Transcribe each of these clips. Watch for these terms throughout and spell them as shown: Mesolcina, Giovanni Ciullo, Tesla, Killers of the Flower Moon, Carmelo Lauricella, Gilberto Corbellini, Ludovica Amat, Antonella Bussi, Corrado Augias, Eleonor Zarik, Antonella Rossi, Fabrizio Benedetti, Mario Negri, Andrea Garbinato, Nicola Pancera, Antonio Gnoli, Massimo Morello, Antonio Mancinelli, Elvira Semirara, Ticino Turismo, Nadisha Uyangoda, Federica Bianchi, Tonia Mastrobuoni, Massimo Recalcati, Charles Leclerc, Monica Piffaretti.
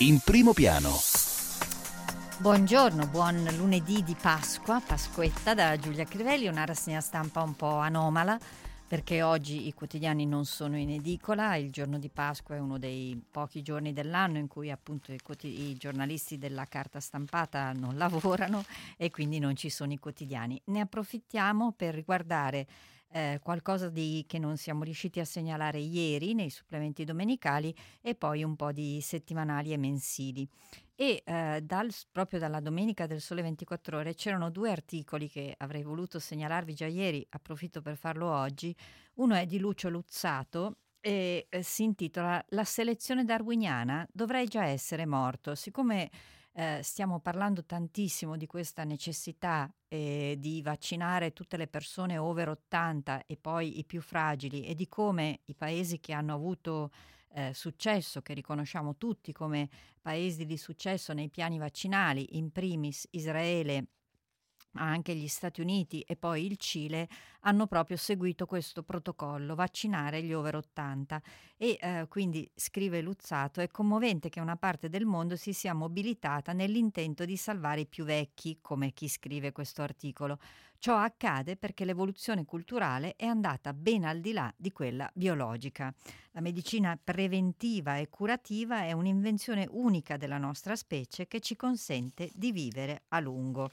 in primo piano. Buongiorno, buon lunedì di Pasqua, Pasquetta da Giulia Crivelli, una rassegna stampa un po' anomala perché oggi i quotidiani non sono in edicola, il giorno di Pasqua è uno dei pochi giorni dell'anno in cui appunto i giornalisti della carta stampata non lavorano e quindi non ci sono i quotidiani. Ne approfittiamo per riguardare qualcosa che non siamo riusciti a segnalare ieri nei supplementi domenicali e poi un po' di settimanali e mensili. E proprio dalla domenica del Sole 24 Ore c'erano due articoli che avrei voluto segnalarvi già ieri, approfitto per farlo oggi. Uno è di Lucio Luzzato e si intitola La selezione darwiniana, dovrei già essere morto. Siccome stiamo parlando tantissimo di questa necessità di vaccinare tutte le persone over 80 e poi i più fragili e di come i paesi che hanno avuto successo, che riconosciamo tutti come paesi di successo nei piani vaccinali, in primis Israele, anche gli Stati Uniti e poi il Cile, hanno proprio seguito questo protocollo, vaccinare gli over 80 e quindi, scrive Luzzato, è commovente che una parte del mondo si sia mobilitata nell'intento di salvare i più vecchi, come chi scrive questo articolo. Ciò accade perché l'evoluzione culturale è andata ben al di là di quella biologica. La medicina preventiva e curativa è un'invenzione unica della nostra specie che ci consente di vivere a lungo.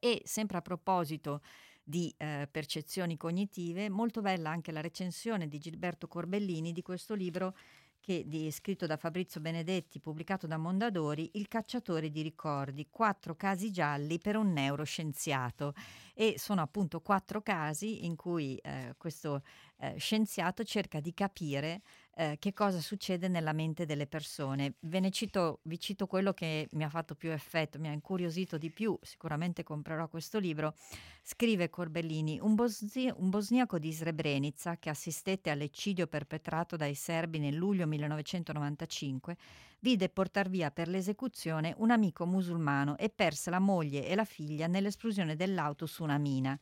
E sempre a proposito di percezioni cognitive, molto bella anche la recensione di Gilberto Corbellini di questo libro scritto da Fabrizio Benedetti, pubblicato da Mondadori, Il Cacciatore di ricordi, 4 casi gialli per un neuroscienziato. E sono appunto 4 casi in cui questo scienziato cerca di capire che cosa succede nella mente delle persone. Vi cito quello che mi ha fatto più effetto, mi ha incuriosito di più, sicuramente comprerò questo libro. Scrive Corbellini: un bosniaco di Srebrenica che assistette all'eccidio perpetrato dai serbi nel luglio 1995 vide portar via per l'esecuzione un amico musulmano e perse la moglie e la figlia nell'esplosione dell'auto su una mina,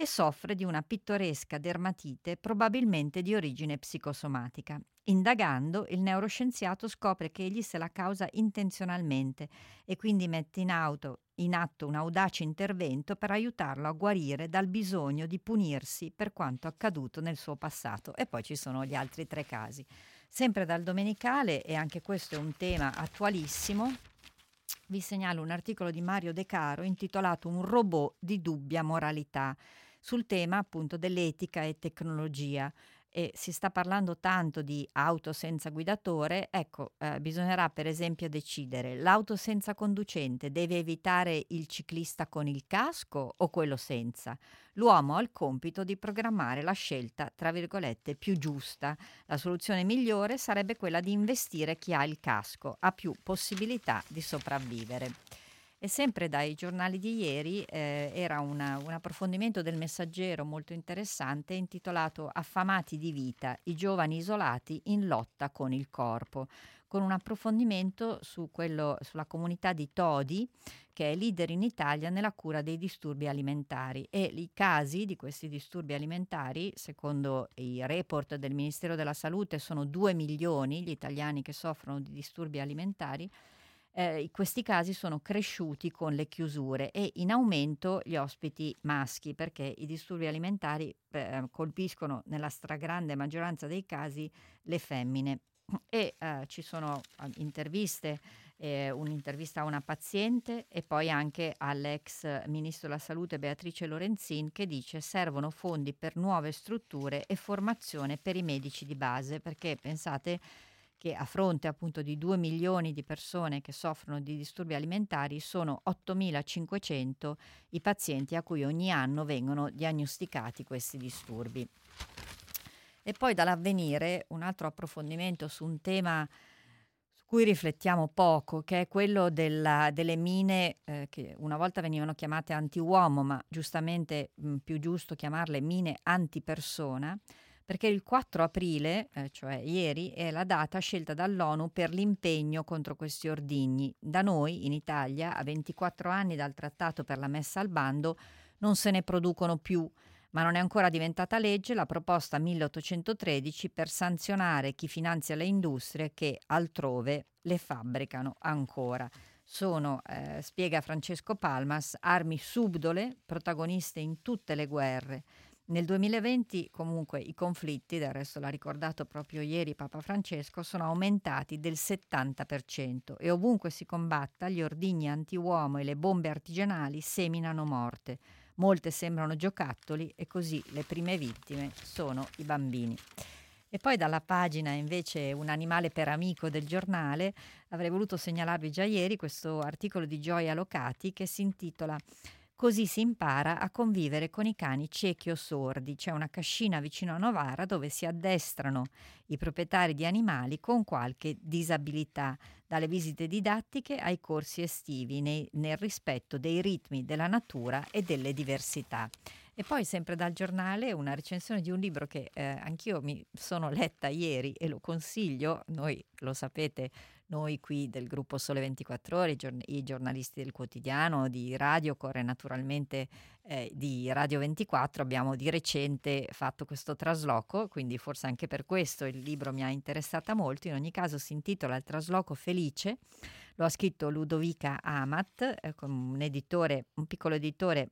e soffre di una pittoresca dermatite probabilmente di origine psicosomatica. Indagando, il neuroscienziato scopre che egli se la causa intenzionalmente e quindi mette in atto un audace intervento per aiutarlo a guarire dal bisogno di punirsi per quanto accaduto nel suo passato. E poi ci sono gli altri 3 casi. Sempre dal domenicale, e anche questo è un tema attualissimo, vi segnalo un articolo di Mario De Caro intitolato Un robot di dubbia moralità, sul tema appunto dell'etica e tecnologia, e si sta parlando tanto di auto senza guidatore. Ecco, bisognerà per esempio decidere: l'auto senza conducente deve evitare il ciclista con il casco o quello senza? L'uomo ha il compito di programmare la scelta, tra virgolette, più giusta. La soluzione migliore sarebbe quella di investire chi ha il casco, ha più possibilità di sopravvivere. E sempre dai giornali di ieri era un approfondimento del Messaggero molto interessante intitolato Affamati di vita, i giovani isolati in lotta con il corpo, con un approfondimento sulla comunità di Todi, che è leader in Italia nella cura dei disturbi alimentari, e i casi di questi disturbi alimentari, secondo i report del Ministero della Salute, sono 2 milioni gli italiani che soffrono di disturbi alimentari. Questi casi sono cresciuti con le chiusure e in aumento gli ospiti maschi, perché i disturbi alimentari colpiscono nella stragrande maggioranza dei casi le femmine. E ci sono interviste, un'intervista a una paziente e poi anche all'ex ministro della Salute Beatrice Lorenzin, che dice: servono fondi per nuove strutture e formazione per i medici di base, perché pensate che a fronte appunto di 2 milioni di persone che soffrono di disturbi alimentari sono 8.500 i pazienti a cui ogni anno vengono diagnosticati questi disturbi. E poi dall'Avvenire un altro approfondimento su un tema su cui riflettiamo poco, che è quello delle mine che una volta venivano chiamate anti-uomo, ma giustamente più giusto chiamarle mine antipersona, perché il 4 aprile, cioè ieri, è la data scelta dall'ONU per l'impegno contro questi ordigni. Da noi, in Italia, a 24 anni dal trattato per la messa al bando, non se ne producono più. ma non è ancora diventata legge la proposta 1813 per sanzionare chi finanzia le industrie che altrove le fabbricano ancora. Sono, spiega Francesco Palmas, armi subdole, protagoniste in tutte le guerre. Nel 2020 comunque i conflitti, del resto l'ha ricordato proprio ieri Papa Francesco, sono aumentati del 70% e ovunque si combatta gli ordigni antiuomo e le bombe artigianali seminano morte. Molte sembrano giocattoli e così le prime vittime sono i bambini. E poi dalla pagina invece Un animale per amico del giornale avrei voluto segnalarvi già ieri questo articolo di Gioia Locati che si intitola Così si impara a convivere con i cani ciechi o sordi. C'è una cascina vicino a Novara dove si addestrano i proprietari di animali con qualche disabilità, dalle visite didattiche ai corsi estivi, nel rispetto dei ritmi della natura e delle diversità. E poi sempre dal giornale una recensione di un libro che anch'io mi sono letta ieri e lo consiglio, noi lo sapete, noi qui del gruppo Sole 24 Ore, i giornalisti del quotidiano, di radio, corre naturalmente di Radio 24, abbiamo di recente fatto questo trasloco, quindi forse anche per questo il libro mi ha interessata molto, in ogni caso si intitola Il trasloco felice, lo ha scritto Ludovica Amat, un piccolo editore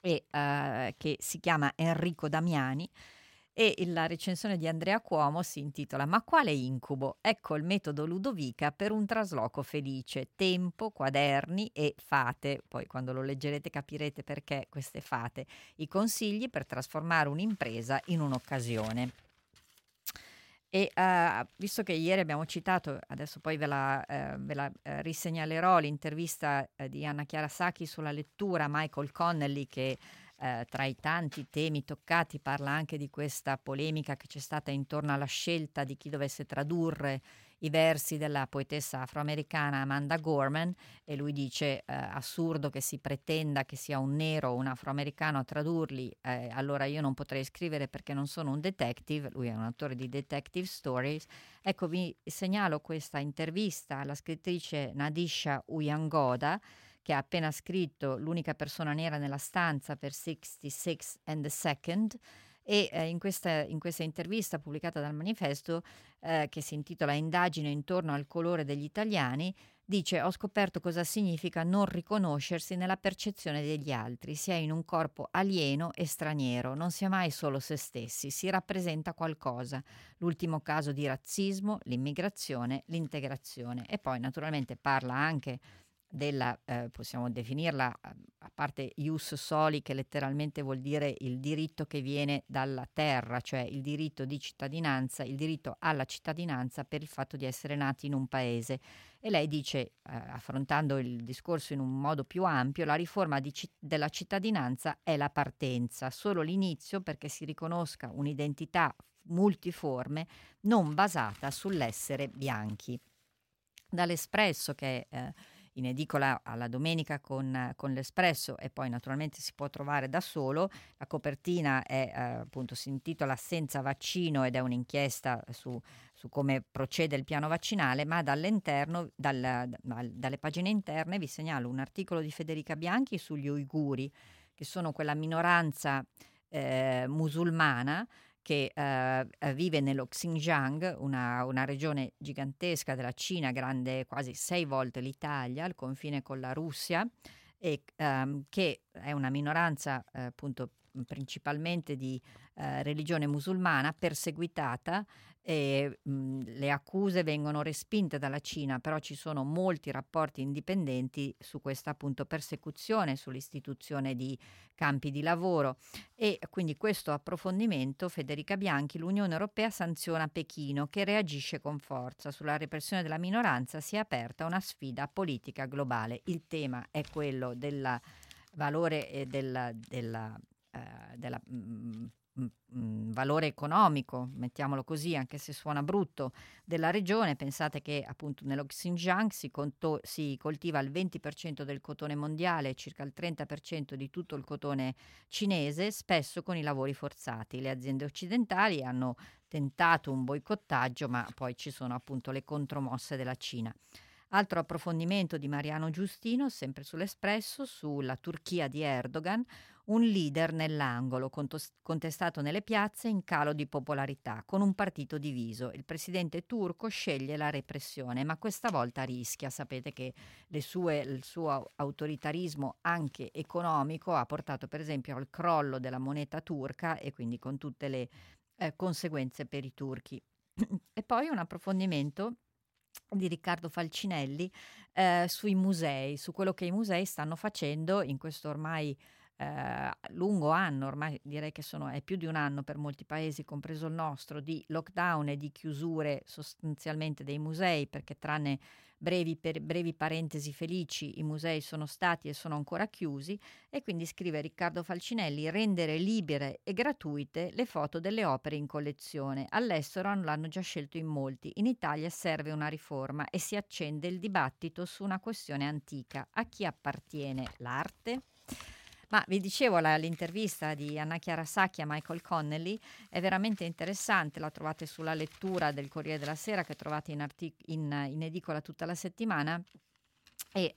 che si chiama Enrico Damiani, e la recensione di Andrea Cuomo si intitola Ma quale incubo? Ecco il metodo Ludovica per un trasloco felice, tempo, quaderni e fate, poi quando lo leggerete capirete perché queste fate, i consigli per trasformare un'impresa in un'occasione. E visto che ieri abbiamo citato, adesso poi ve la risegnalerò, l'intervista di Anna Chiara Sacchi sulla lettura, Michael Connelly che tra i tanti temi toccati parla anche di questa polemica che c'è stata intorno alla scelta di chi dovesse tradurre i versi della poetessa afroamericana Amanda Gorman, e lui dice assurdo che si pretenda che sia un nero o un afroamericano a tradurli, allora io non potrei scrivere perché non sono un detective, lui è un autore di detective stories. Ecco, vi segnalo questa intervista alla scrittrice Nadisha Uyangoda che ha appena scritto L'unica persona nera nella stanza per 66 and the Second, e in questa intervista pubblicata dal Manifesto che si intitola Indagine intorno al colore degli italiani, dice ho scoperto cosa significa non riconoscersi nella percezione degli altri, si è in un corpo alieno e straniero, non si è mai solo se stessi, si rappresenta qualcosa, l'ultimo caso di razzismo, l'immigrazione, l'integrazione. E poi naturalmente parla anche della, possiamo definirla, a parte ius soli che letteralmente vuol dire il diritto che viene dalla terra, cioè il diritto di cittadinanza, il diritto alla cittadinanza per il fatto di essere nati in un paese. E lei dice, affrontando il discorso in un modo più ampio, la riforma della cittadinanza è la partenza, solo l'inizio perché si riconosca un'identità multiforme non basata sull'essere bianchi. Dall'Espresso, che in edicola alla domenica con l'Espresso, e poi naturalmente si può trovare da solo. La copertina è appunto, si intitola Senza vaccino ed è un'inchiesta su come procede il piano vaccinale, ma dall'interno, dalle pagine interne vi segnalo un articolo di Federica Bianchi sugli uiguri, che sono quella minoranza musulmana che vive nello Xinjiang, una regione gigantesca della Cina, grande quasi 6 volte l'Italia, al confine con la Russia, e che è una minoranza appunto principalmente di religione musulmana, perseguitata, e le accuse vengono respinte dalla Cina, però ci sono molti rapporti indipendenti su questa appunto persecuzione, sull'istituzione di campi di lavoro, e quindi questo approfondimento. Federica Bianchi, l'Unione Europea sanziona Pechino che reagisce con forza, sulla repressione della minoranza si è aperta una sfida politica globale. Il tema è quello del valore e valore economico, mettiamolo così, anche se suona brutto, della regione. Pensate che appunto nello Xinjiang si coltiva il 20% del cotone mondiale, circa il 30% di tutto il cotone cinese, spesso con i lavori forzati. Le aziende occidentali hanno tentato un boicottaggio, ma poi ci sono appunto le contromosse della Cina. Altro approfondimento di Mariano Giustino, sempre sull'Espresso, sulla Turchia di Erdogan, un leader nell'angolo, contestato nelle piazze, in calo di popolarità, con un partito diviso. Il presidente turco sceglie la repressione, ma questa volta rischia. Sapete che il suo autoritarismo anche economico ha portato per esempio al crollo della moneta turca e quindi con tutte le conseguenze per i turchi. E poi un approfondimento di Riccardo Falcinelli sui musei, su quello che i musei stanno facendo in questo ormai lungo anno, ormai direi che è più di un anno per molti paesi, compreso il nostro, di lockdown e di chiusure sostanzialmente dei musei, perché tranne brevi parentesi felici i musei sono stati e sono ancora chiusi. E quindi scrive Riccardo Falcinelli: rendere libere e gratuite le foto delle opere in collezione. All'estero l'hanno già scelto in molti, in Italia serve una riforma e si accende il dibattito su una questione antica: a chi appartiene l'arte? Ma vi dicevo, l'intervista di Anna Chiara Sacchi a Michael Connelly è veramente interessante, la trovate sulla lettura del Corriere della Sera, che trovate in edicola tutta la settimana, e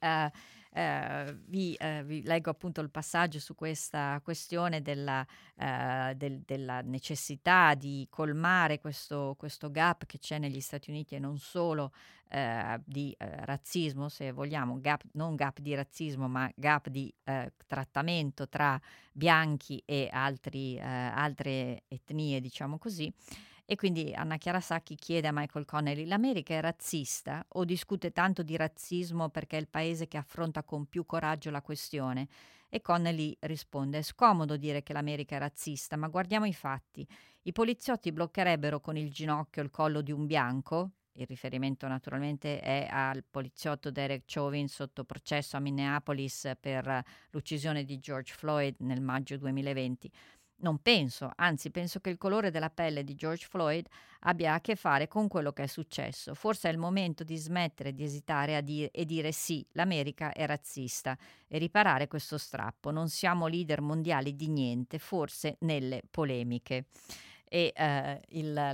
vi leggo appunto il passaggio su questa questione della necessità di colmare questo gap che c'è negli Stati Uniti, e non solo di razzismo, se vogliamo, non gap di razzismo, ma gap di trattamento tra bianchi e altre etnie, diciamo così. E quindi Anna Chiara Sacchi chiede a Michael Connelly: l'America è razzista o discute tanto di razzismo perché è il paese che affronta con più coraggio la questione? E Connelly risponde: è scomodo dire che l'America è razzista, ma guardiamo i fatti. I poliziotti bloccherebbero con il ginocchio il collo di un bianco? Il riferimento naturalmente è al poliziotto Derek Chauvin, sotto processo a Minneapolis per l'uccisione di George Floyd nel maggio 2020. Non penso, anzi penso che il colore della pelle di George Floyd abbia a che fare con quello che è successo. Forse è il momento di smettere di esitare e dire sì, l'America è razzista, e riparare questo strappo. Non siamo leader mondiali di niente, forse nelle polemiche. E la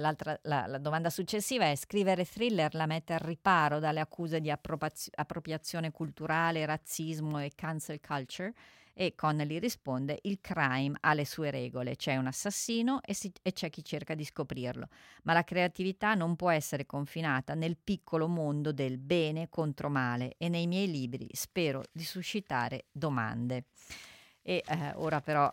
domanda successiva è: scrivere thriller la mette al riparo dalle accuse di appropriazione culturale, razzismo e cancel culture? E Connelly risponde: il crime ha le sue regole, c'è un assassino e c'è chi cerca di scoprirlo, ma la creatività non può essere confinata nel piccolo mondo del bene contro male, e nei miei libri spero di suscitare domande. E ora però,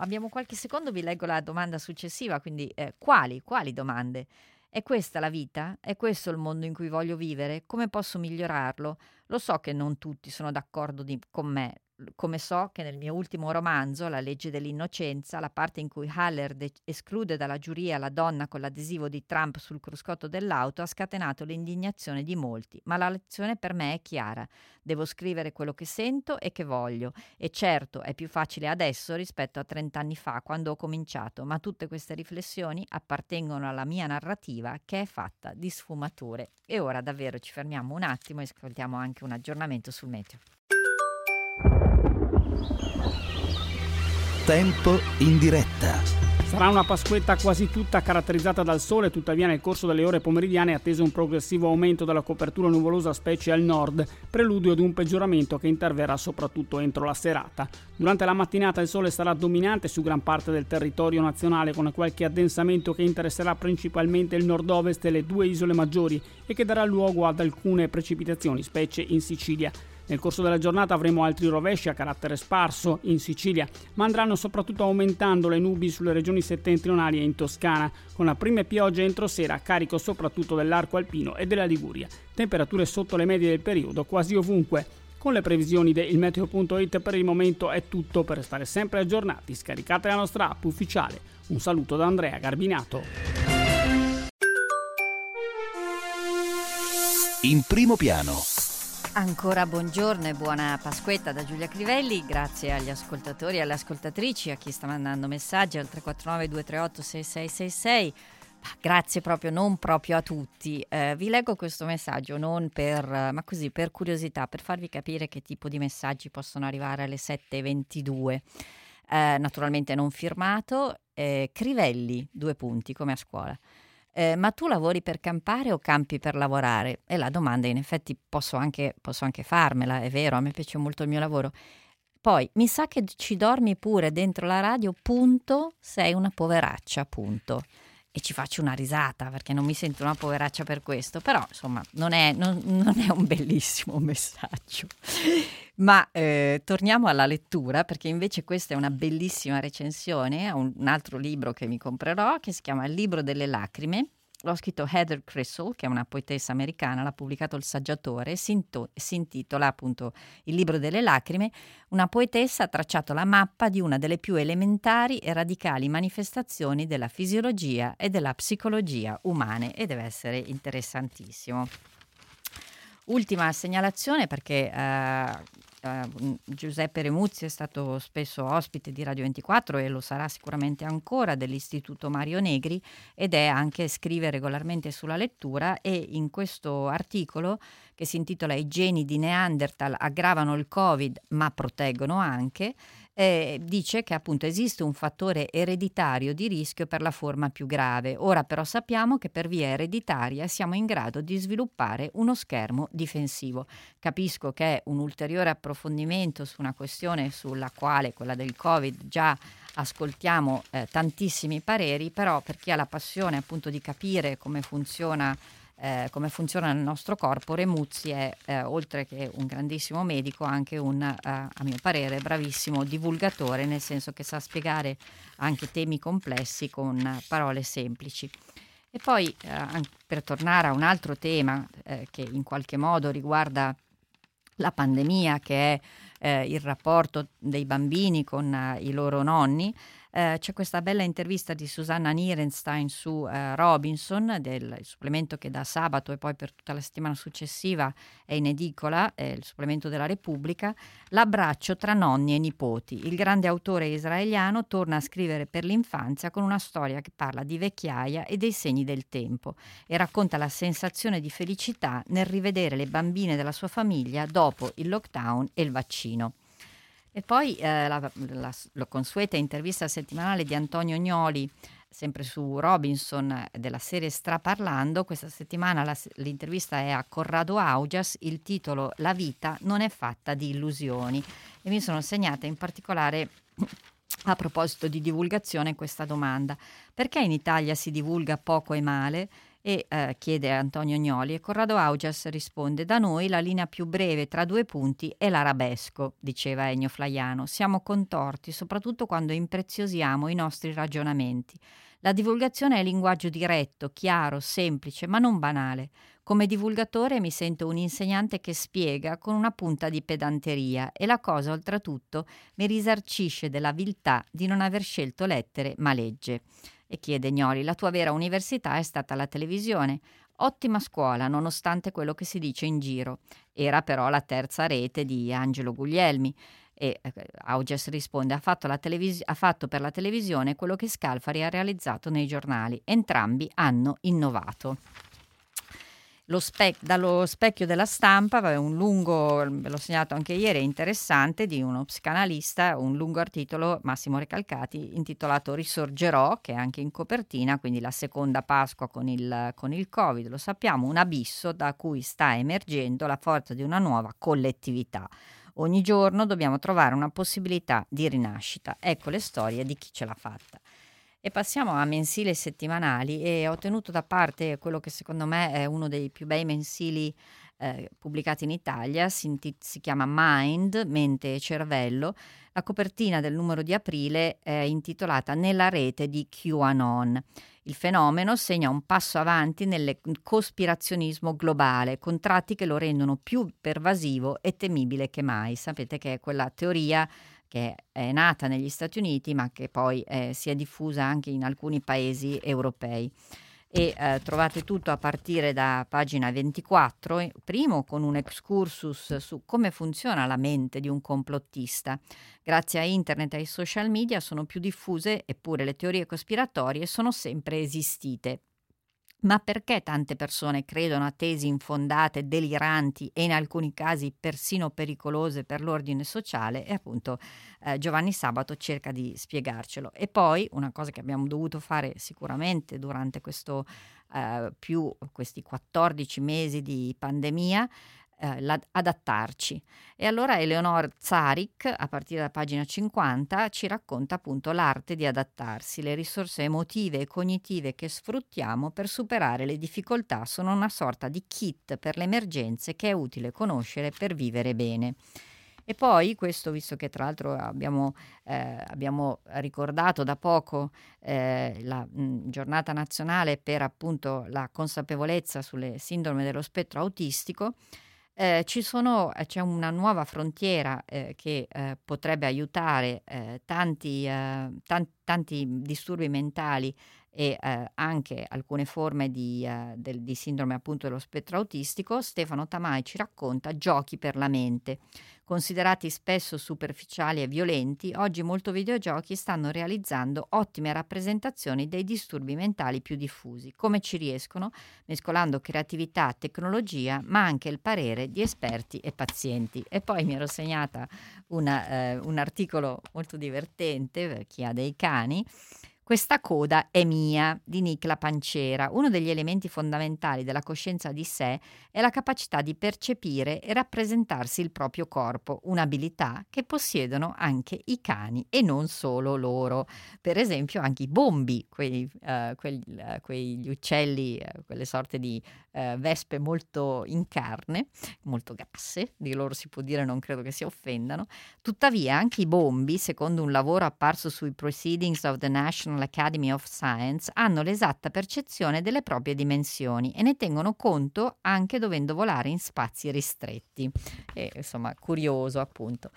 abbiamo qualche secondo, vi leggo la domanda successiva, quindi quali domande? È questa la vita? È questo il mondo in cui voglio vivere? Come posso migliorarlo? Lo so che non tutti sono d'accordo con me, come so che nel mio ultimo romanzo, La legge dell'innocenza, la parte in cui Haller esclude dalla giuria la donna con l'adesivo di Trump sul cruscotto dell'auto, ha scatenato l'indignazione di molti, ma la lezione per me è chiara: devo scrivere quello che sento e che voglio, e certo è più facile adesso rispetto a 30 anni fa, quando ho cominciato, ma tutte queste riflessioni appartengono alla mia narrativa, che è fatta di sfumature. E ora davvero ci fermiamo un attimo e ascoltiamo anche un aggiornamento sul meteo. Tempo in diretta. Sarà una Pasquetta quasi tutta caratterizzata dal sole, tuttavia nel corso delle ore pomeridiane è atteso un progressivo aumento della copertura nuvolosa, specie al nord, preludio di un peggioramento che interverrà soprattutto entro la serata. Durante la mattinata il sole sarà dominante su gran parte del territorio nazionale, con qualche addensamento che interesserà principalmente il nord-ovest e le due isole maggiori, e che darà luogo ad alcune precipitazioni, specie in Sicilia. Nel corso della giornata avremo altri rovesci a carattere sparso in Sicilia, ma andranno soprattutto aumentando le nubi sulle regioni settentrionali e in Toscana, con la prima pioggia entro sera a carico soprattutto dell'arco alpino e della Liguria. Temperature sotto le medie del periodo quasi ovunque. Con le previsioni del Meteo.it per il momento è tutto. Per restare sempre aggiornati, scaricate la nostra app ufficiale. Un saluto da Andrea Garbinato. In primo piano. Ancora buongiorno e buona Pasquetta da Giulia Crivelli, grazie agli ascoltatori e alle ascoltatrici, a chi sta mandando messaggi al 349-238-6666, grazie proprio, non proprio a tutti. Vi leggo questo messaggio ma così per curiosità, per farvi capire che tipo di messaggi possono arrivare alle 7:22. Naturalmente non firmato, Crivelli, 2 punti, come a scuola. Ma tu lavori per campare o campi per lavorare? E la domanda, in effetti, posso anche farmela, è vero, a me piace molto il mio lavoro, Poi mi sa che ci dormi pure dentro la radio, punto, sei una poveraccia, punto. E ci faccio una risata perché non mi sento una poveraccia per questo, però insomma non è un bellissimo messaggio. Ma torniamo alla lettura, perché invece questa è una bellissima recensione a un altro libro che mi comprerò, che si chiama Il libro delle lacrime. L'ho scritto Heather Crystal, che è una poetessa americana, l'ha pubblicato Il Saggiatore, si intitola appunto Il libro delle lacrime. Una poetessa ha tracciato la mappa di una delle più elementari e radicali manifestazioni della fisiologia e della psicologia umane, e deve essere interessantissimo. Ultima segnalazione, perché Giuseppe Remuzzi è stato spesso ospite di Radio 24 e lo sarà sicuramente ancora, dell'Istituto Mario Negri, ed è anche, scrive regolarmente sulla lettura, e in questo articolo che si intitola I geni di Neanderthal aggravano il Covid ma proteggono anche, dice che appunto esiste un fattore ereditario di rischio per la forma più grave. Ora però sappiamo che per via ereditaria siamo in grado di sviluppare uno schermo difensivo. Capisco che è un ulteriore approfondimento su una questione sulla quale, quella del Covid, già ascoltiamo tantissimi pareri, però per chi ha la passione appunto di capire come funziona il nostro corpo, Remuzzi è, oltre che un grandissimo medico, anche un, a mio parere, bravissimo divulgatore, nel senso che sa spiegare anche temi complessi con parole semplici. E poi, per tornare a un altro tema che in qualche modo riguarda la pandemia, che è il rapporto dei bambini con i loro nonni, c'è questa bella intervista di Susanna Nierenstein su Robinson, del supplemento che da sabato e poi per tutta la settimana successiva è in edicola, è il supplemento della Repubblica. L'abbraccio tra nonni e nipoti. Il grande autore israeliano torna a scrivere per l'infanzia con una storia che parla di vecchiaia e dei segni del tempo, e racconta la sensazione di felicità nel rivedere le bambine della sua famiglia dopo il lockdown e il vaccino. E poi la consueta intervista settimanale di Antonio Gnoli, sempre su Robinson, della serie Straparlando. Questa settimana l'intervista è a Corrado Augias, il titolo La vita non è fatta di illusioni. E mi sono segnata in particolare, a proposito di divulgazione, questa domanda: perché in Italia si divulga poco e male? E chiede Antonio Gnoli, e Corrado Augias risponde: da noi la linea più breve tra due punti è l'arabesco, diceva Ennio Flaiano. Siamo contorti soprattutto quando impreziosiamo i nostri ragionamenti. La divulgazione è linguaggio diretto, chiaro, semplice, ma non banale. Come divulgatore mi sento un insegnante che spiega con una punta di pedanteria, e la cosa oltretutto mi risarcisce della viltà di non aver scelto lettere ma legge. E chiede Gnoli: la tua vera università è stata la televisione. Ottima scuola, nonostante quello che si dice in giro. Era però la terza rete di Angelo Guglielmi. E Augias risponde: ha fatto per la televisione quello che Scalfari ha realizzato nei giornali. Entrambi hanno innovato. Dallo specchio della stampa, un lungo, ve l'ho segnato anche ieri, interessante, di uno psicanalista, un lungo articolo, Massimo Recalcati, intitolato Risorgerò, che è anche in copertina, quindi la seconda Pasqua con il Covid, lo sappiamo, un abisso da cui sta emergendo la forza di una nuova collettività. Ogni giorno dobbiamo trovare una possibilità di rinascita. Ecco le storie di chi ce l'ha fatta. E passiamo a mensili settimanali, e ho tenuto da parte quello che secondo me è uno dei più bei mensili pubblicati in Italia. Si chiama Mind, mente e cervello. La copertina del numero di aprile è intitolata Nella rete di QAnon. Il fenomeno segna un passo avanti nel cospirazionismo globale, con tratti che lo rendono più pervasivo e temibile che mai. Sapete che è quella teoria che è nata negli Stati Uniti, ma che poi si è diffusa anche in alcuni paesi europei. E trovate tutto a partire da pagina 24, primo con un excursus su come funziona la mente di un complottista. Grazie a internet e ai social media sono più diffuse, eppure le teorie cospiratorie sono sempre esistite. Ma perché tante persone credono a tesi infondate, deliranti e in alcuni casi persino pericolose per l'ordine sociale? E appunto Giovanni Sabato cerca di spiegarcelo. E poi una cosa che abbiamo dovuto fare sicuramente durante questi 14 mesi di pandemia, adattarci. E allora Eleonor Zarik, a partire da pagina 50, ci racconta appunto l'arte di adattarsi. Le risorse emotive e cognitive che sfruttiamo per superare le difficoltà sono una sorta di kit per le emergenze che è utile conoscere per vivere bene. E poi questo, visto che tra l'altro abbiamo ricordato da poco la giornata nazionale per appunto la consapevolezza sulle sindrome dello spettro autistico, c'è una nuova frontiera che potrebbe aiutare tanti disturbi mentali e anche alcune forme di sindrome appunto dello spettro autistico. Stefano Tamai ci racconta giochi per la mente. Considerati spesso superficiali e violenti, oggi molti videogiochi stanno realizzando ottime rappresentazioni dei disturbi mentali più diffusi. Come ci riescono? Mescolando creatività, tecnologia, ma anche il parere di esperti e pazienti. E poi mi ero segnata un articolo molto divertente per chi ha dei cani. Questa coda è mia, di Nicola Pancera. Uno degli elementi fondamentali della coscienza di sé è la capacità di percepire e rappresentarsi il proprio corpo, un'abilità che possiedono anche i cani e non solo loro. Per esempio anche i bombi, quegli uccelli, quelle sorte di vespe molto in carne, molto grasse, di loro si può dire, non credo che si offendano. Tuttavia anche i bombi, secondo un lavoro apparso sui Proceedings of the National Academy of Science, hanno l'esatta percezione delle proprie dimensioni e ne tengono conto anche dovendo volare in spazi ristretti. E, insomma, curioso appunto.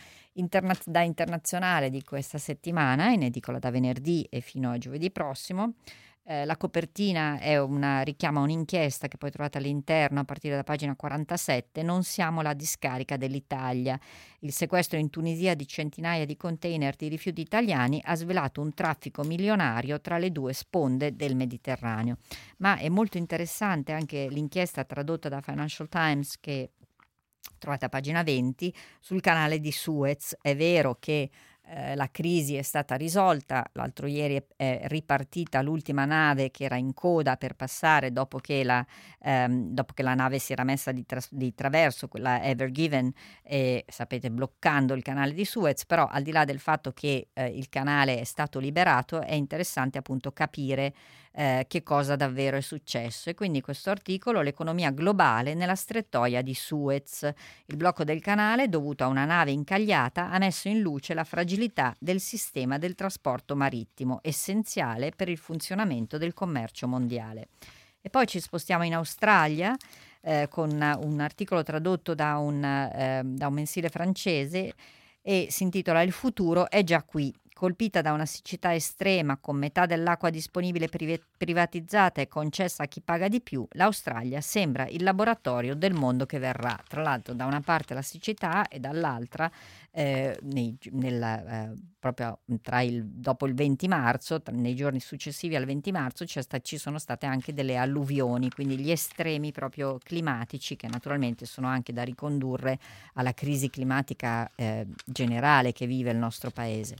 Da internazionale di questa settimana, in edicola da venerdì e fino a giovedì prossimo, la copertina richiama un'inchiesta che poi trovate all'interno a partire da pagina 47, Non siamo la discarica dell'Italia. Il sequestro in Tunisia di centinaia di container di rifiuti italiani ha svelato un traffico milionario tra le due sponde del Mediterraneo. Ma è molto interessante anche l'inchiesta tradotta da Financial Times che trovate a pagina 20 sul canale di Suez. È vero che la crisi è stata risolta, l'altro ieri è ripartita l'ultima nave che era in coda per passare dopo che la nave si era messa di traverso, quella Ever Given, sapete, bloccando il canale di Suez. Però al di là del fatto che il canale è stato liberato, è interessante appunto capire che cosa davvero è successo. E quindi questo articolo, l'economia globale nella strettoia di Suez. Il blocco del canale dovuto a una nave incagliata ha messo in luce la fragilità del sistema del trasporto marittimo, essenziale per il funzionamento del commercio mondiale. E poi ci spostiamo in Australia con un articolo tradotto da un mensile francese e si intitola Il futuro è già qui. Colpita da una siccità estrema, con metà dell'acqua disponibile privatizzata e concessa a chi paga di più, l'Australia sembra il laboratorio del mondo che verrà. Tra l'altro, da una parte la siccità e dall'altra, proprio dopo il 20 marzo, nei giorni successivi al 20 marzo, ci sono state anche delle alluvioni, quindi gli estremi proprio climatici, che naturalmente sono anche da ricondurre alla crisi climatica generale che vive il nostro paese.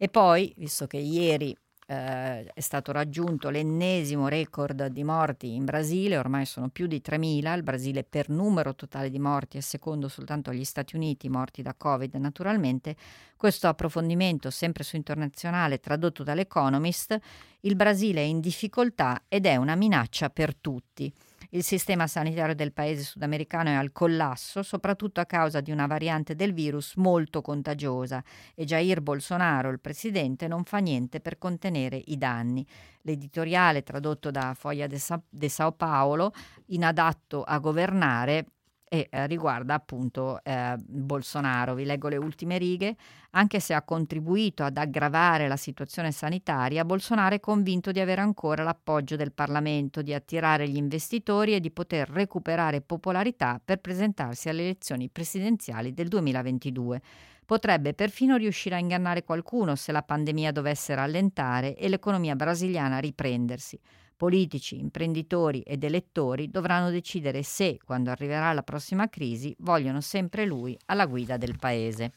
E poi, visto che ieri è stato raggiunto l'ennesimo record di morti in Brasile, ormai sono più di 3.000, il Brasile per numero totale di morti è secondo soltanto agli Stati Uniti, morti da Covid naturalmente, questo approfondimento sempre su Internazionale tradotto dall'Economist, il Brasile è in difficoltà ed è una minaccia per tutti. Il sistema sanitario del paese sudamericano è al collasso, soprattutto a causa di una variante del virus molto contagiosa, e Jair Bolsonaro, il presidente, non fa niente per contenere i danni. L'editoriale, tradotto da Folha de Sao Paulo, inadatto a governare, e riguarda appunto Bolsonaro. Vi leggo le ultime righe. Anche se ha contribuito ad aggravare la situazione sanitaria, Bolsonaro è convinto di avere ancora l'appoggio del Parlamento, di attirare gli investitori e di poter recuperare popolarità per presentarsi alle elezioni presidenziali del 2022. Potrebbe perfino riuscire a ingannare qualcuno se la pandemia dovesse rallentare e l'economia brasiliana riprendersi. Politici, imprenditori ed elettori dovranno decidere se, quando arriverà la prossima crisi, vogliono sempre lui alla guida del paese.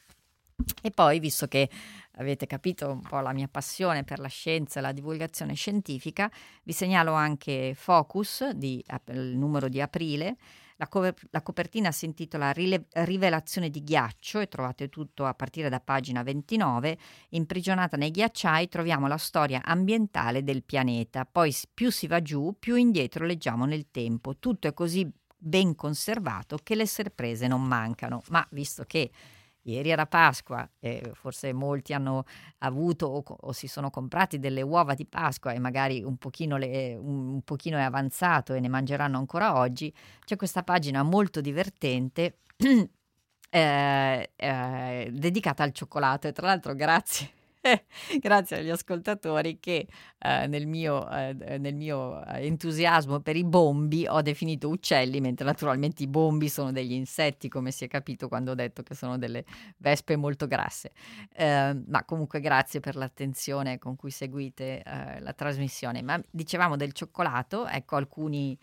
E poi, visto che avete capito un po' la mia passione per la scienza e la divulgazione scientifica, vi segnalo anche Focus, il numero di aprile. La copertina si intitola Rivelazione di ghiaccio e trovate tutto a partire da pagina 29. Imprigionata nei ghiacciai troviamo la storia ambientale del pianeta. Poi più si va giù, più indietro leggiamo nel tempo. Tutto è così ben conservato che le sorprese non mancano. Ma visto che ieri era Pasqua e forse molti hanno avuto o si sono comprati delle uova di Pasqua e magari un pochino è avanzato e ne mangeranno ancora oggi, c'è questa pagina molto divertente dedicata al cioccolato. E tra l'altro grazie agli ascoltatori che nel mio entusiasmo per i bombi ho definito uccelli, mentre naturalmente i bombi sono degli insetti, come si è capito quando ho detto che sono delle vespe molto grasse. Ma comunque grazie per l'attenzione con cui seguite la trasmissione. Ma dicevamo del cioccolato, ecco alcuni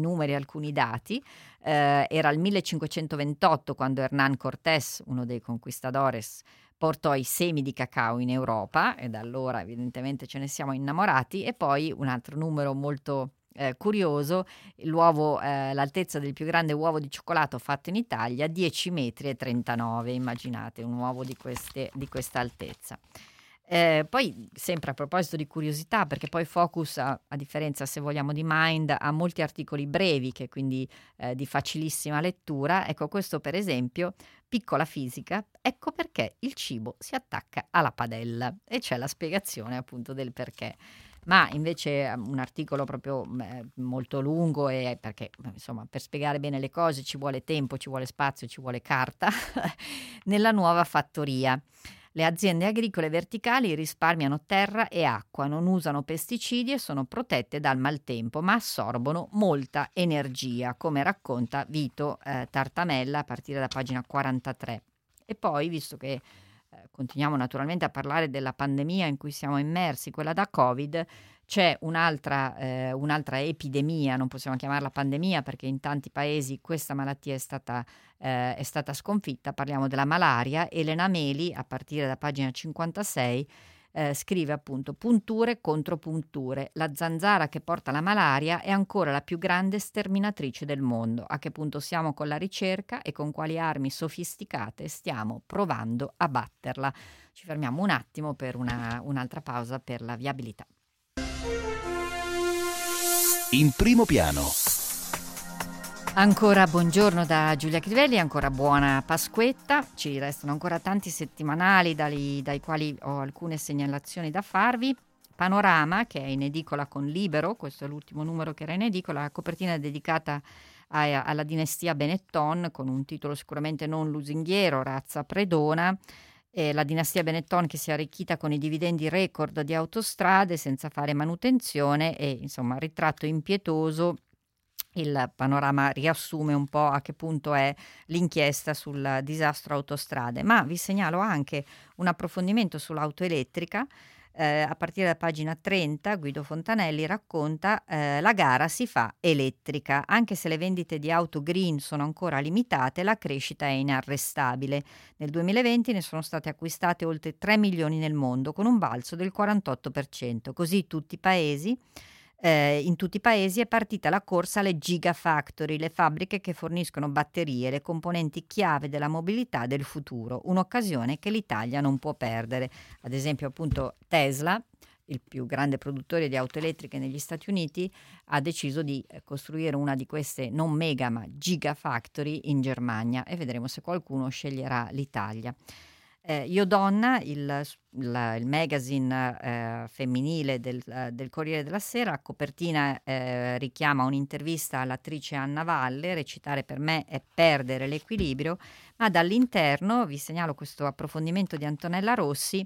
numeri, alcuni dati. Era il 1528 quando Hernán Cortés, uno dei conquistadores, portò i semi di cacao in Europa e da allora evidentemente ce ne siamo innamorati. E poi un altro numero molto curioso, l'altezza del più grande uovo di cioccolato fatto in Italia, 10,39 metri, immaginate un uovo di questa altezza. Poi sempre a proposito di curiosità, perché poi Focus, a differenza se vogliamo di Mind, ha molti articoli brevi che quindi di facilissima lettura. Ecco questo per esempio, piccola fisica, ecco perché il cibo si attacca alla padella, e c'è la spiegazione appunto del perché. Ma invece un articolo proprio molto lungo, e perché insomma per spiegare bene le cose ci vuole tempo, ci vuole spazio, ci vuole carta. Nella nuova fattoria le aziende agricole verticali risparmiano terra e acqua, non usano pesticidi e sono protette dal maltempo, ma assorbono molta energia, come racconta Vito Tartamella a partire da pagina 43. E poi, visto che continuiamo naturalmente a parlare della pandemia in cui siamo immersi, quella da Covid, c'è un'altra epidemia, non possiamo chiamarla pandemia perché in tanti paesi questa malattia è stata sconfitta. Parliamo della malaria. Elena Meli, a partire da pagina 56, scrive appunto punture contro punture. La zanzara che porta la malaria è ancora la più grande sterminatrice del mondo. A che punto siamo con la ricerca e con quali armi sofisticate stiamo provando a batterla? Ci fermiamo un attimo per un'altra pausa per la viabilità. In primo piano. Ancora buongiorno da Giulia Crivelli, ancora buona Pasquetta. Ci restano ancora tanti settimanali dai quali ho alcune segnalazioni da farvi. Panorama, che è in edicola con Libero, questo è l'ultimo numero che era in edicola. La copertina è dedicata alla dinastia Benetton, con un titolo sicuramente non lusinghiero, razza predona. La dinastia Benetton che si è arricchita con i dividendi record di autostrade senza fare manutenzione, e insomma ritratto impietoso. Il Panorama riassume un po' a che punto è l'inchiesta sul disastro autostrade, ma vi segnalo anche un approfondimento sull'auto elettrica. A partire da pagina 30 Guido Fontanelli racconta la gara si fa elettrica, anche se le vendite di auto green sono ancora limitate, la crescita è inarrestabile. Nel 2020 ne sono state acquistate oltre 3 milioni nel mondo, con un balzo del 48%. Così in tutti i paesi è partita la corsa alle gigafactory, le fabbriche che forniscono batterie, le componenti chiave della mobilità del futuro, un'occasione che l'Italia non può perdere. Ad esempio appunto Tesla, il più grande produttore di auto elettriche negli Stati Uniti, ha deciso di costruire una di queste non mega ma gigafactory in Germania, e vedremo se qualcuno sceglierà l'Italia. Io Donna, il magazine femminile del Corriere della Sera, a copertina richiama un'intervista all'attrice Anna Valle, recitare per me è perdere l'equilibrio, ma dall'interno vi segnalo questo approfondimento di Antonella Rossi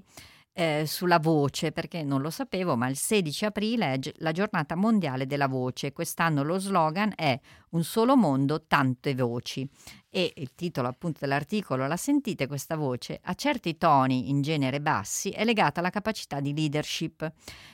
sulla voce, perché non lo sapevo, ma il 16 aprile è la giornata mondiale della voce. Quest'anno lo slogan è Un solo mondo, tante voci. E il titolo appunto dell'articolo, la sentite questa voce, a certi toni in genere bassi è legata alla capacità di leadership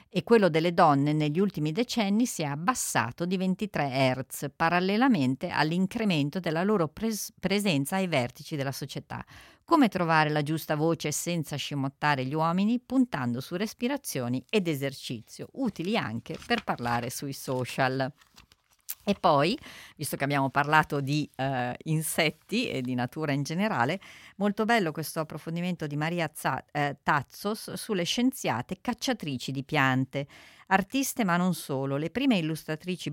e quello delle donne negli ultimi decenni si è abbassato di 23 Hz parallelamente all'incremento della loro presenza ai vertici della società. Come trovare la giusta voce senza scimmiottare gli uomini, puntando su respirazioni ed esercizio, utili anche per parlare sui social. E poi, visto che abbiamo parlato di insetti e di natura in generale, molto bello questo approfondimento di Maria Tazzos sulle scienziate cacciatrici di piante. Artiste ma non solo, le prime illustratrici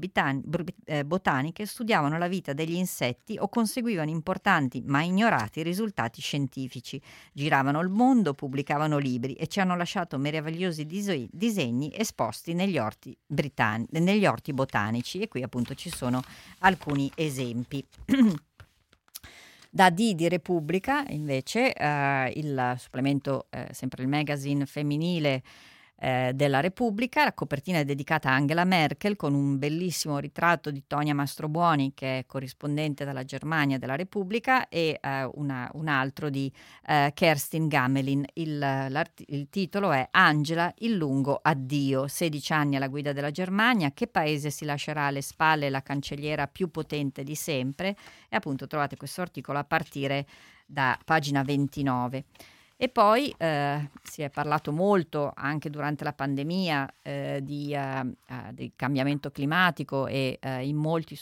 botaniche studiavano la vita degli insetti o conseguivano importanti ma ignorati risultati scientifici. Giravano il mondo, pubblicavano libri e ci hanno lasciato meravigliosi disegni esposti negli orti botanici. E qui appunto ci sono alcuni esempi. Da D di Repubblica invece, il supplemento, sempre il magazine femminile, della Repubblica, la copertina è dedicata a Angela Merkel con un bellissimo ritratto di Tonia Mastrobuoni che è corrispondente dalla Germania della Repubblica e un altro di Kerstin Gamelin. Il titolo è Angela, il lungo addio, 16 anni alla guida della Germania, che paese si lascerà alle spalle la cancelliera più potente di sempre? E appunto trovate questo articolo a partire da pagina 29. E poi si è parlato molto anche durante la pandemia del cambiamento climatico e in molti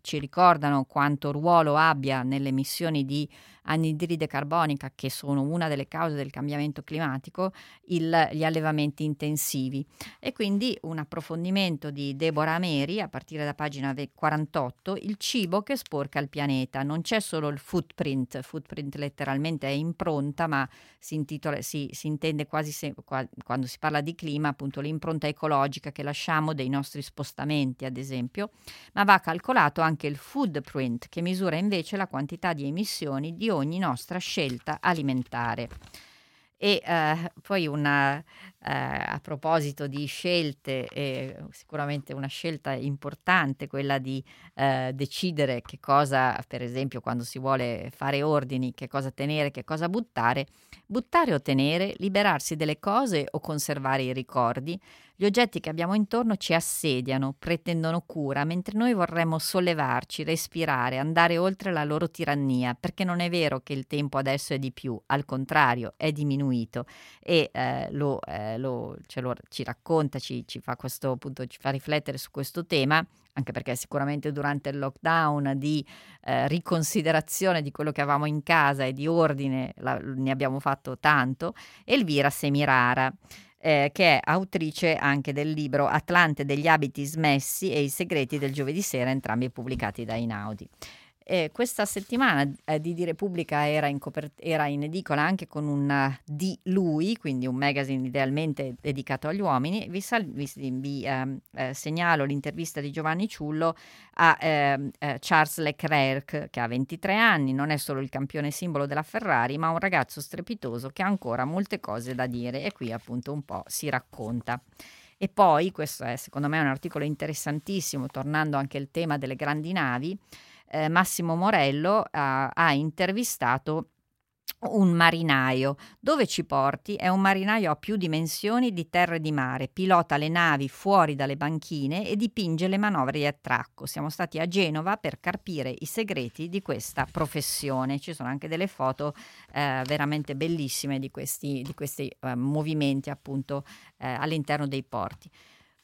ci ricordano quanto ruolo abbia nelle emissioni di anidride carbonica, che sono una delle cause del cambiamento climatico, gli allevamenti intensivi. E quindi un approfondimento di Deborah Ameri a partire da pagina 48, il cibo che sporca il pianeta. Non c'è solo il footprint letteralmente è impronta, ma si intende quando si parla di clima appunto l'impronta ecologica che lasciamo dei nostri spostamenti ad esempio, ma va calcolato anche il footprint che misura invece la quantità di emissioni di ogni nostra scelta alimentare. E poi a proposito di scelte, sicuramente una scelta importante quella di decidere che cosa, per esempio quando si vuole fare ordini, che cosa tenere, che cosa buttare o tenere, liberarsi delle cose o conservare i ricordi. Gli oggetti che abbiamo intorno ci assediano, pretendono cura, mentre noi vorremmo sollevarci, respirare, andare oltre la loro tirannia, perché non è vero che il tempo adesso è di più, al contrario, è diminuito. E ci racconta, ci fa questo appunto, ci fa riflettere su questo tema, anche perché sicuramente durante il lockdown di riconsiderazione di quello che avevamo in casa e di ordine ne abbiamo fatto tanto. Elvira Semirara, che è autrice anche del libro Atlante degli abiti smessi e i segreti del giovedì sera, entrambi pubblicati da Einaudi. Questa settimana di Repubblica era in edicola anche con un Di Lui, quindi un magazine idealmente dedicato agli uomini. Vi segnalo l'intervista di Giovanni Ciullo a Charles Leclerc, che ha 23 anni, non è solo il campione simbolo della Ferrari, ma un ragazzo strepitoso che ha ancora molte cose da dire, e qui appunto un po' si racconta. E poi, questo è secondo me un articolo interessantissimo, tornando anche al tema delle grandi navi, Massimo Morello ha intervistato un marinaio. Dove ci porti? È un marinaio a più dimensioni di terra e di mare, pilota le navi fuori dalle banchine e dipinge le manovre di attracco. Siamo stati a Genova per carpire i segreti di questa professione. Ci sono anche delle foto veramente bellissime di questi movimenti appunto all'interno dei porti.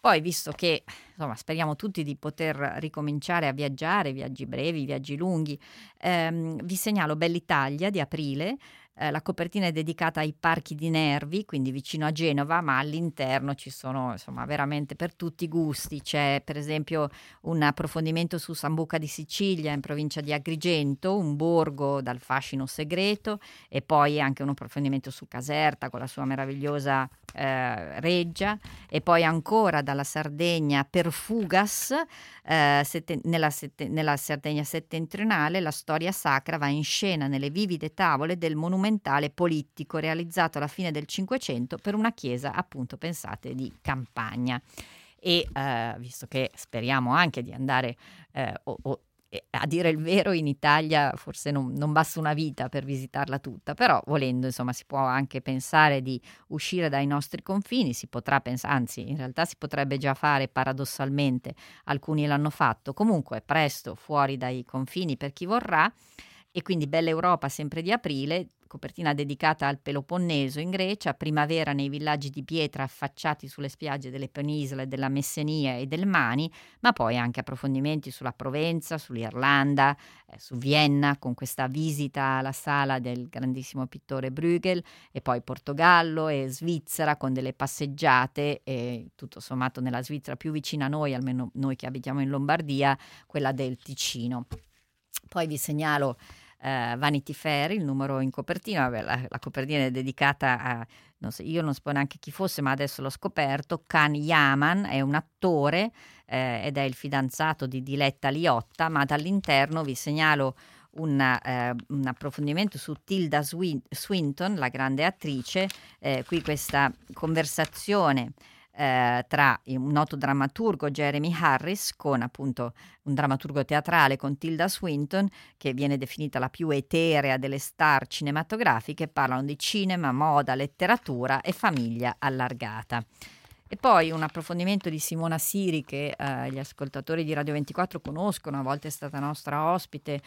Poi, visto che insomma, speriamo tutti di poter ricominciare a viaggiare, viaggi brevi, viaggi lunghi, vi segnalo Bell'Italia di aprile. La copertina è dedicata ai parchi di Nervi, quindi vicino a Genova, ma all'interno ci sono insomma veramente per tutti i gusti. C'è per esempio un approfondimento su Sambuca di Sicilia in provincia di Agrigento, un borgo dal fascino segreto, e poi anche un approfondimento su Caserta con la sua meravigliosa reggia, e poi ancora dalla Sardegna per Fugas, nella Sardegna settentrionale la storia sacra va in scena nelle vivide tavole del monumento politico realizzato alla fine del Cinquecento per una chiesa appunto, pensate, di campagna. e visto che speriamo anche di andare a dire il vero in Italia forse non basta una vita per visitarla tutta, però volendo insomma si può anche pensare di uscire dai nostri confini, si potrà pensare, anzi in realtà si potrebbe già fare paradossalmente, alcuni l'hanno fatto, comunque presto fuori dai confini per chi vorrà. E quindi Bella Europa sempre di aprile, copertina dedicata al Peloponneso in Grecia, primavera nei villaggi di pietra affacciati sulle spiagge delle penisole della Messenia e del Mani, ma poi anche approfondimenti sulla Provenza, sull'Irlanda, su Vienna con questa visita alla sala del grandissimo pittore Bruegel, e poi Portogallo e Svizzera con delle passeggiate, e tutto sommato nella Svizzera più vicina a noi, almeno noi che abitiamo in Lombardia, quella del Ticino. Poi vi segnalo Vanity Fair, il numero in copertina, vabbè, la copertina è dedicata a, non so, io non so neanche chi fosse, ma adesso l'ho scoperto, Khan Yaman, è un attore ed è il fidanzato di Diletta Liotta, ma dall'interno vi segnalo un approfondimento su Tilda Swinton, la grande attrice, qui questa conversazione tra un noto drammaturgo Jeremy Harris con appunto un drammaturgo teatrale, con Tilda Swinton, che viene definita la più eterea delle star cinematografiche, parlano di cinema, moda, letteratura e famiglia allargata. E poi un approfondimento di Simona Siri, che gli ascoltatori di Radio 24 conoscono, a volte è stata nostra ospite,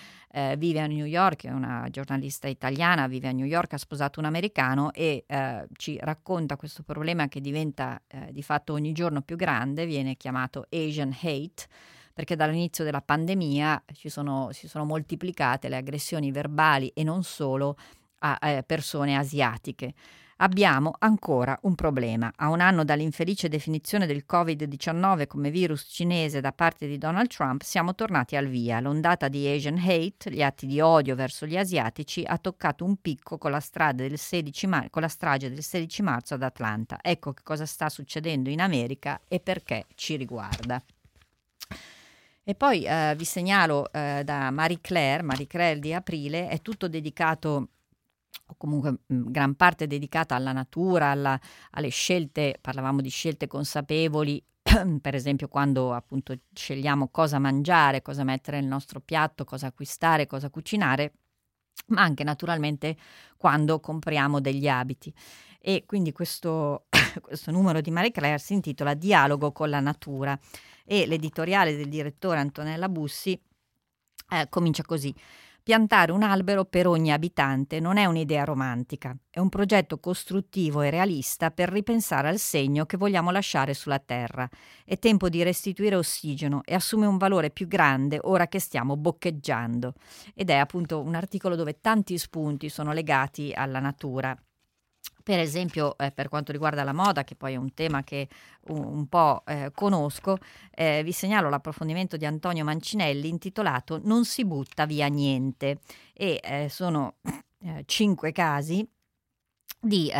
vive a New York, è una giornalista italiana, vive a New York, ha sposato un americano e ci racconta questo problema che diventa di fatto ogni giorno più grande, viene chiamato Asian hate, perché dall'inizio della pandemia si sono moltiplicate le aggressioni verbali e non solo a persone asiatiche. Abbiamo ancora un problema. A un anno dall'infelice definizione del Covid-19 come virus cinese da parte di Donald Trump, siamo tornati al via. L'ondata di Asian hate, gli atti di odio verso gli asiatici, ha toccato un picco con la strage del 16 marzo ad Atlanta. Ecco che cosa sta succedendo in America e perché ci riguarda. E poi vi segnalo da Marie Claire di aprile, è tutto dedicato, o comunque gran parte dedicata alla natura, alle scelte, parlavamo di scelte consapevoli, per esempio quando appunto scegliamo cosa mangiare, cosa mettere nel nostro piatto, cosa acquistare, cosa cucinare, ma anche naturalmente quando compriamo degli abiti. E quindi questo numero di Marie Claire si intitola Dialogo con la natura e l'editoriale del direttore Antonella Bussi comincia così. Piantare un albero per ogni abitante non è un'idea romantica, è un progetto costruttivo e realista per ripensare al segno che vogliamo lasciare sulla terra. È tempo di restituire ossigeno e assume un valore più grande ora che stiamo boccheggiando. Ed è appunto un articolo dove tanti spunti sono legati alla natura. Per esempio, per quanto riguarda la moda, che poi è un tema che un po' conosco, vi segnalo l'approfondimento di Antonio Mancinelli intitolato Non si butta via niente, e sono 5 casi di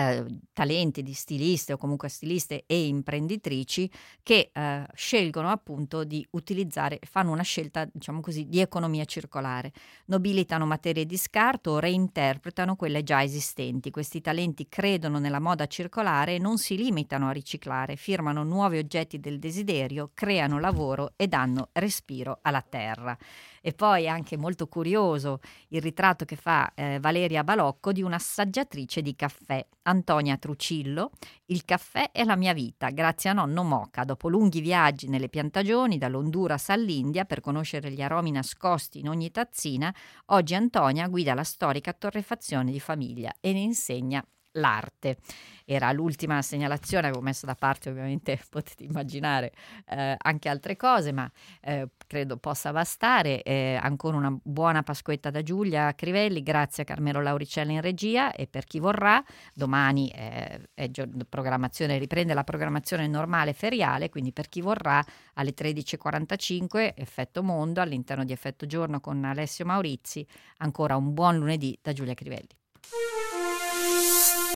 talenti, di stiliste o comunque stiliste e imprenditrici che scelgono appunto di utilizzare, fanno una scelta diciamo così di economia circolare, nobilitano materie di scarto o reinterpretano quelle già esistenti. Questi talenti credono nella moda circolare e non si limitano a riciclare, firmano nuovi oggetti del desiderio, creano lavoro e danno respiro alla terra. E poi è anche molto curioso il ritratto che fa Valeria Balocco di un'assaggiatrice di caffè, Antonia Trucillo. Il caffè è la mia vita, grazie a nonno Moca. Dopo lunghi viaggi nelle piantagioni, dall'Honduras all'India, per conoscere gli aromi nascosti in ogni tazzina, oggi Antonia guida la storica torrefazione di famiglia e ne insegna l'arte. Era l'ultima segnalazione, avevo messo da parte ovviamente, potete immaginare, anche altre cose, ma credo possa bastare. Ancora una buona Pasquetta da Giulia Crivelli, grazie a Carmelo Lauricella in regia, e per chi vorrà domani riprende la programmazione normale feriale, quindi per chi vorrà alle 13.45 Effetto Mondo all'interno di Effetto Giorno con Alessio Maurizi. Ancora un buon lunedì da Giulia Crivelli.